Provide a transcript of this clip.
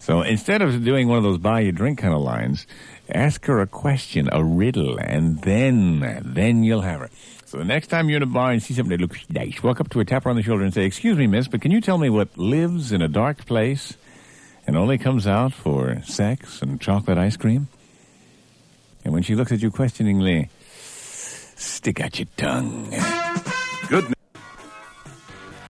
So instead of doing one of those buy you drink kind of lines, ask her a question, a riddle, and then you'll have her. So the next time you're in a bar and see somebody that looks nice, walk up to her, tap her on the shoulder and say, "Excuse me, miss, but can you tell me what lives in a dark place and only comes out for sex and chocolate ice cream?" And when she looks at you questioningly, stick out your tongue. Good